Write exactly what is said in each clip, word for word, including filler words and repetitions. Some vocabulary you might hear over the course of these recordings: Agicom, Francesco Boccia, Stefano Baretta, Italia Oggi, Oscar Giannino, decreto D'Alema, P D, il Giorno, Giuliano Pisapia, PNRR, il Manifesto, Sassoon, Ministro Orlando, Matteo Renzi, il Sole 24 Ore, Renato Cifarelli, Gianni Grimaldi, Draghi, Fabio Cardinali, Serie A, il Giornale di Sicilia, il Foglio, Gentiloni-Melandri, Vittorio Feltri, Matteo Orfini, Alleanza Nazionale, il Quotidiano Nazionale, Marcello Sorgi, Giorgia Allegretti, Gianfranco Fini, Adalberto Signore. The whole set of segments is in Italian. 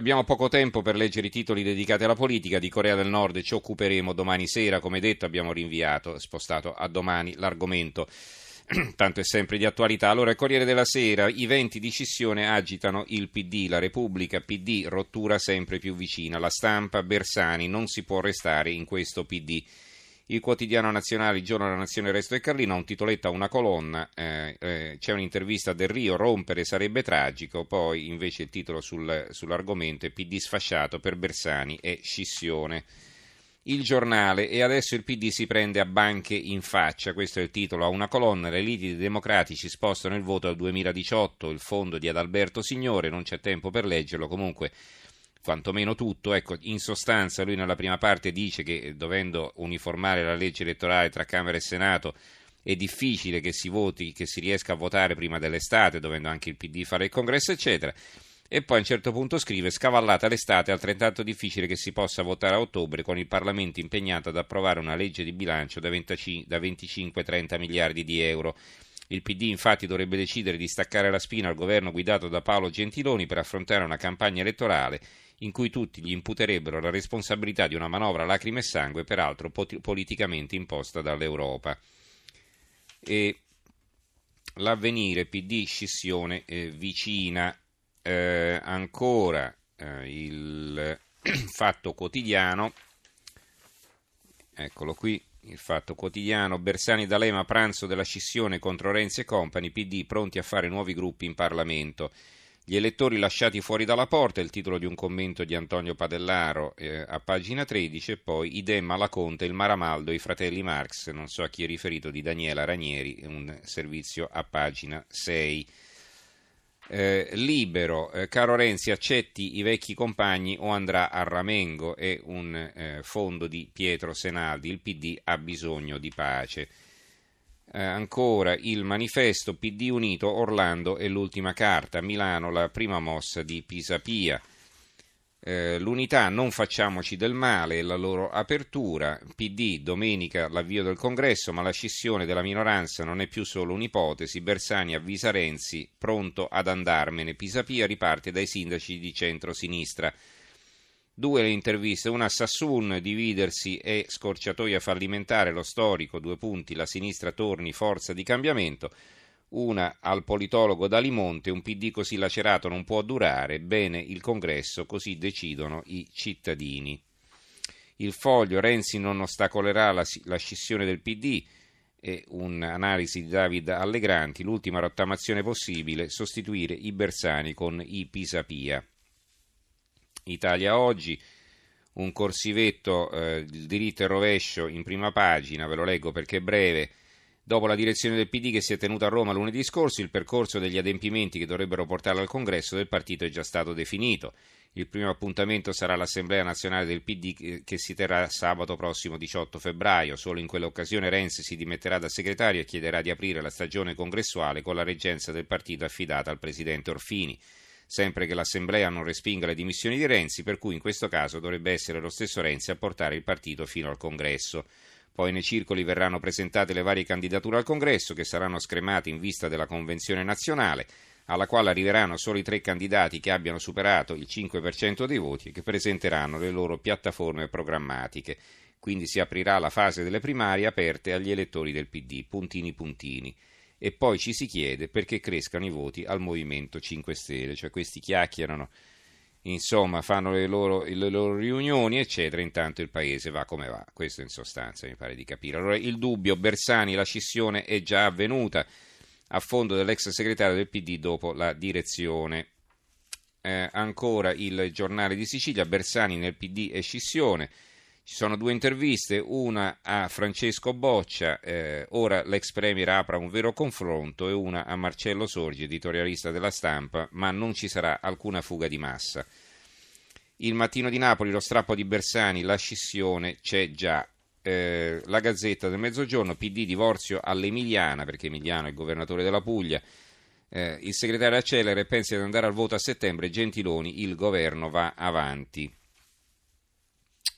Abbiamo poco tempo per leggere i titoli dedicati alla politica. Di Corea del Nord ci occuperemo domani sera, come detto abbiamo rinviato, spostato a domani l'argomento, tanto è sempre di attualità. Allora, il Corriere della Sera, i venti di scissione agitano il P D, la Repubblica, P D, rottura sempre più vicina, la Stampa, Bersani, non si può restare in questo P D. Il Quotidiano Nazionale, il Giorno della Nazione, Resto e Carlino, ha un titoletto, una colonna, eh, eh, c'è un'intervista del Rio, rompere sarebbe tragico, poi invece il titolo sul, sull'argomento è P D sfasciato, per Bersani è scissione. Il Giornale, e adesso il P D si prende a banche in faccia, questo è il titolo, a una colonna, le liti dei democratici spostano il voto al duemiladiciotto, il fondo di Adalberto Signore, non c'è tempo per leggerlo, comunque quantomeno tutto, ecco, in sostanza lui nella prima parte dice che dovendo uniformare la legge elettorale tra Camera e Senato è difficile che si voti, che si riesca a votare prima dell'estate, dovendo anche il P D fare il congresso eccetera, e poi a un certo punto scrive scavallata l'estate, altrettanto difficile che si possa votare a ottobre con il Parlamento impegnato ad approvare una legge di bilancio da venticinque a trenta miliardi di euro. Il P D infatti dovrebbe decidere di staccare la spina al governo guidato da Paolo Gentiloni per affrontare una campagna elettorale in cui tutti gli imputerebbero la responsabilità di una manovra lacrime e sangue, peraltro pot- politicamente imposta dall'Europa. E l'Avvenire, P D, scissione eh, vicina, eh, ancora eh, il Fatto Quotidiano, eccolo qui. Il Fatto Quotidiano, Bersani D'Alema, pranzo della scissione contro Renzi e compagni, P D pronti a fare nuovi gruppi in Parlamento. Gli elettori lasciati fuori dalla porta, il titolo di un commento di Antonio Padellaro eh, a pagina tredici, e poi idem alla Conte, il Maramaldo, i fratelli Marx, non so a chi è riferito, di Daniela Ranieri, un servizio a pagina sei. Eh, libero, eh, caro Renzi, accetti i vecchi compagni o andrà a Ramengo, è un eh, fondo di Pietro Senaldi, il P D ha bisogno di pace. Eh, ancora il Manifesto, P D unito, Orlando è l'ultima carta, Milano la prima mossa di Pisapia. Eh, l'Unità, non facciamoci del male, la loro apertura, P D domenica l'avvio del congresso, ma la scissione della minoranza non è più solo un'ipotesi, Bersani avvisa Renzi pronto ad andarmene, Pisapia riparte dai sindaci di centro-sinistra. Due le interviste, una a Sassoon, dividersi e scorciatoia fallimentare, lo storico, due punti, la sinistra torni forza di cambiamento, una al politologo D'Alimonte, un P D così lacerato non può durare, bene il congresso, così decidono i cittadini. Il Foglio, Renzi non ostacolerà la, la scissione del P D, e un'analisi di David Allegranti, l'ultima rottamazione possibile, sostituire i Bersani con i Pisapia. Italia Oggi, un corsivetto, eh, il diritto e rovescio in prima pagina, ve lo leggo perché è breve. Dopo la direzione del P D che si è tenuta a Roma lunedì scorso, il percorso degli adempimenti che dovrebbero portarla al congresso del partito è già stato definito. Il primo appuntamento sarà l'Assemblea Nazionale del P D che si terrà sabato prossimo diciotto febbraio. Solo in quell'occasione Renzi si dimetterà da segretario e chiederà di aprire la stagione congressuale con la reggenza del partito affidata al presidente Orfini. Sempre che l'Assemblea non respinga le dimissioni di Renzi, per cui in questo caso dovrebbe essere lo stesso Renzi a portare il partito fino al congresso. Poi nei circoli verranno presentate le varie candidature al congresso che saranno scremate in vista della convenzione nazionale, alla quale arriveranno solo i tre candidati che abbiano superato il cinque per cento dei voti e che presenteranno le loro piattaforme programmatiche. Quindi si aprirà la fase delle primarie aperte agli elettori del P D, puntini puntini. E poi ci si chiede perché crescano i voti al Movimento cinque Stelle, cioè questi chiacchierano, insomma fanno le loro, le loro riunioni eccetera, intanto il paese va come va, questo in sostanza mi pare di capire. Allora il Dubbio, Bersani, la scissione è già avvenuta, a fondo dell'ex segretario del P D dopo la direzione. Eh, ancora il Giornale di Sicilia, Bersani nel P D e scissione, ci sono due interviste, una a Francesco Boccia, eh, ora l'ex premier apra un vero confronto, e una a Marcello Sorgi, editorialista della Stampa, ma non ci sarà alcuna fuga di massa. Il Mattino di Napoli, lo strappo di Bersani, la scissione c'è già. Eh, la Gazzetta del Mezzogiorno, P D divorzio all'Emiliana, perché Emiliano è il governatore della Puglia, eh, il segretario accelera e pensa di andare al voto a settembre, Gentiloni, il governo va avanti.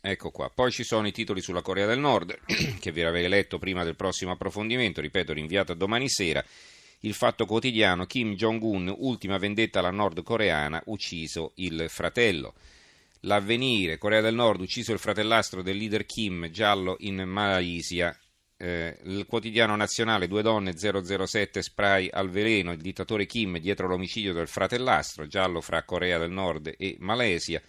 Ecco qua, poi ci sono i titoli sulla Corea del Nord che vi avevo letto prima del prossimo approfondimento, ripeto rinviato a domani sera. Il Fatto Quotidiano, Kim Jong-un, ultima vendetta alla nordcoreana, ucciso il fratello. L'Avvenire, Corea del Nord, ucciso il fratellastro del leader Kim, giallo in Malaysia. Eh, il Quotidiano Nazionale, due donne, zero zero sette, spray al veleno, il dittatore Kim dietro l'omicidio del fratellastro, giallo fra Corea del Nord e Malesia.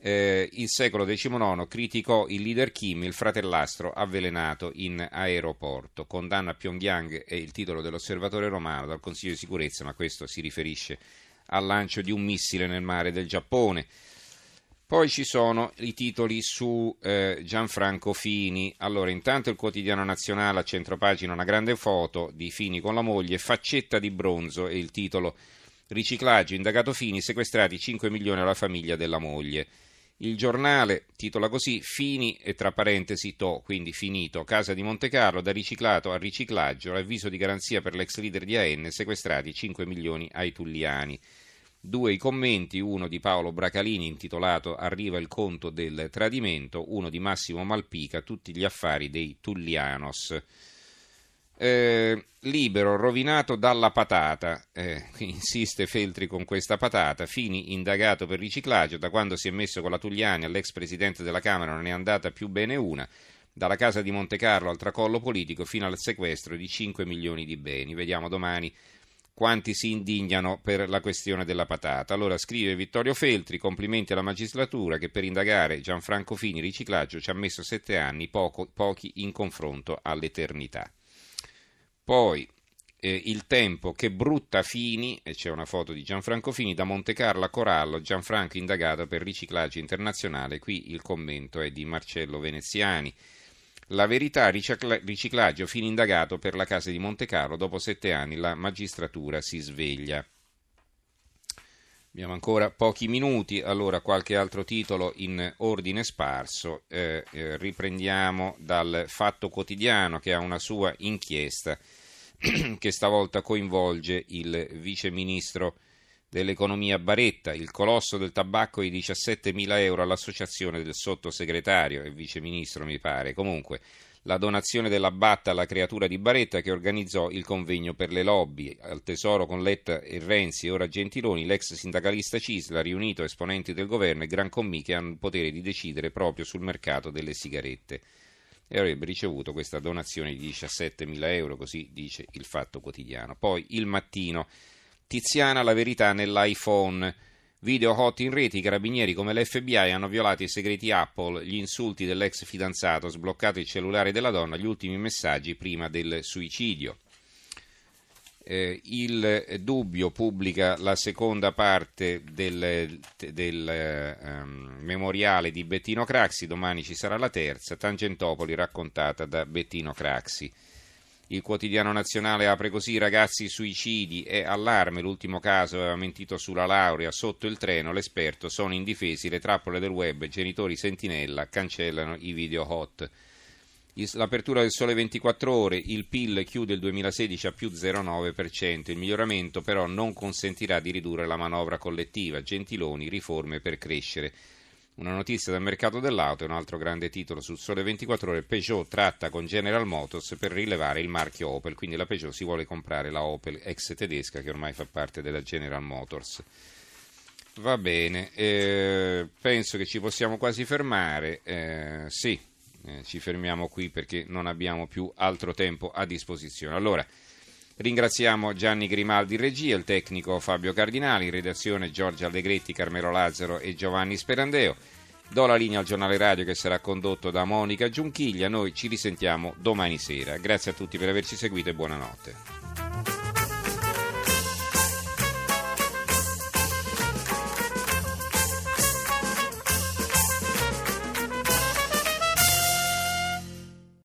Eh, il Secolo Decimo Nono criticò il leader Kim, il fratellastro avvelenato in aeroporto. Condanna a Pyongyang è il titolo dell'Osservatore Romano dal Consiglio di Sicurezza, ma questo si riferisce al lancio di un missile nel mare del Giappone. Poi ci sono i titoli su eh, Gianfranco Fini. Allora, intanto il Quotidiano Nazionale, a centropagina una grande foto di Fini con la moglie, faccetta di bronzo è il titolo. Riciclaggio, indagato Fini, sequestrati cinque milioni alla famiglia della moglie. Il Giornale titola così: Fini e tra parentesi to, quindi finito, casa di Monte Carlo, da riciclato a riciclaggio, avviso di garanzia per l'ex leader di A N, sequestrati cinque milioni ai Tulliani. Due i commenti, uno di Paolo Bracalini intitolato Arriva il conto del tradimento, uno di Massimo Malpica, tutti gli affari dei Tullianos. Eh, libero, rovinato dalla patata, eh, insiste Feltri con questa patata. Fini indagato per riciclaggio, da quando si è messo con la Tulliani all'ex presidente della Camera non è andata più bene una, dalla casa di Monte Carlo al tracollo politico fino al sequestro di cinque milioni di beni. Vediamo domani quanti si indignano per la questione della patata. Allora scrive Vittorio Feltri: complimenti alla magistratura che per indagare Gianfranco Fini riciclaggio ci ha messo sette anni, poco, pochi in confronto all'eternità. Poi eh, il Tempo, che brutta Fini, e c'è una foto di Gianfranco Fini, da Monte Carlo a Corallo, Gianfranco indagato per riciclaggio internazionale, qui il commento è di Marcello Veneziani. La Verità, ricicla- riciclaggio, Fini indagato per la casa di Monte Carlo, dopo sette anni la magistratura si sveglia. Abbiamo ancora pochi minuti, allora qualche altro titolo in ordine sparso, eh, eh, riprendiamo dal Fatto Quotidiano, che ha una sua inchiesta che stavolta coinvolge il vice ministro dell'economia Baretta, il colosso del tabacco e i diciassettemila euro all'associazione del sottosegretario e vice ministro mi pare, comunque la donazione della batta alla creatura di Baretta che organizzò il convegno per le lobby. Al Tesoro con Letta e Renzi e ora Gentiloni, l'ex sindacalista Cisla ha riunito esponenti del governo e gran commì che hanno il potere di decidere proprio sul mercato delle sigarette, e avrebbe ricevuto questa donazione di diciassettemila euro, così dice il Fatto Quotidiano. Poi il Mattino, Tiziana la verità nell'iPhone. Video hot in rete, i carabinieri come l'F B I hanno violato i segreti Apple, gli insulti dell'ex fidanzato, sbloccato il cellulare della donna, gli ultimi messaggi prima del suicidio. Eh, il Dubbio pubblica la seconda parte del, del eh, memoriale di Bettino Craxi, domani ci sarà la terza, Tangentopoli raccontata da Bettino Craxi. Il Quotidiano Nazionale apre così: ragazzi suicidi e allarme, l'ultimo caso aveva mentito sulla laurea, sotto il treno l'esperto, sono indifesi le trappole del web, genitori sentinella, cancellano i video hot. L'apertura del Sole ventiquattro Ore, il P I L chiude il duemilasedici a più zero virgola nove percento, il miglioramento però non consentirà di ridurre la manovra collettiva, Gentiloni, riforme per crescere. Una notizia dal mercato dell'auto, un altro grande titolo sul Sole ventiquattro Ore, Peugeot tratta con General Motors per rilevare il marchio Opel, quindi la Peugeot si vuole comprare la Opel ex tedesca che ormai fa parte della General Motors. Va bene, eh, penso che ci possiamo quasi fermare, eh, sì, eh, ci fermiamo qui perché non abbiamo più altro tempo a disposizione. Allora, ringraziamo Gianni Grimaldi in regia, il tecnico Fabio Cardinali, in redazione Giorgia Allegretti, Carmelo Lazzaro e Giovanni Sperandeo. Do la linea al giornale radio che sarà condotto da Monica Giunchiglia. Noi ci risentiamo domani sera. Grazie a tutti per averci seguito e buonanotte.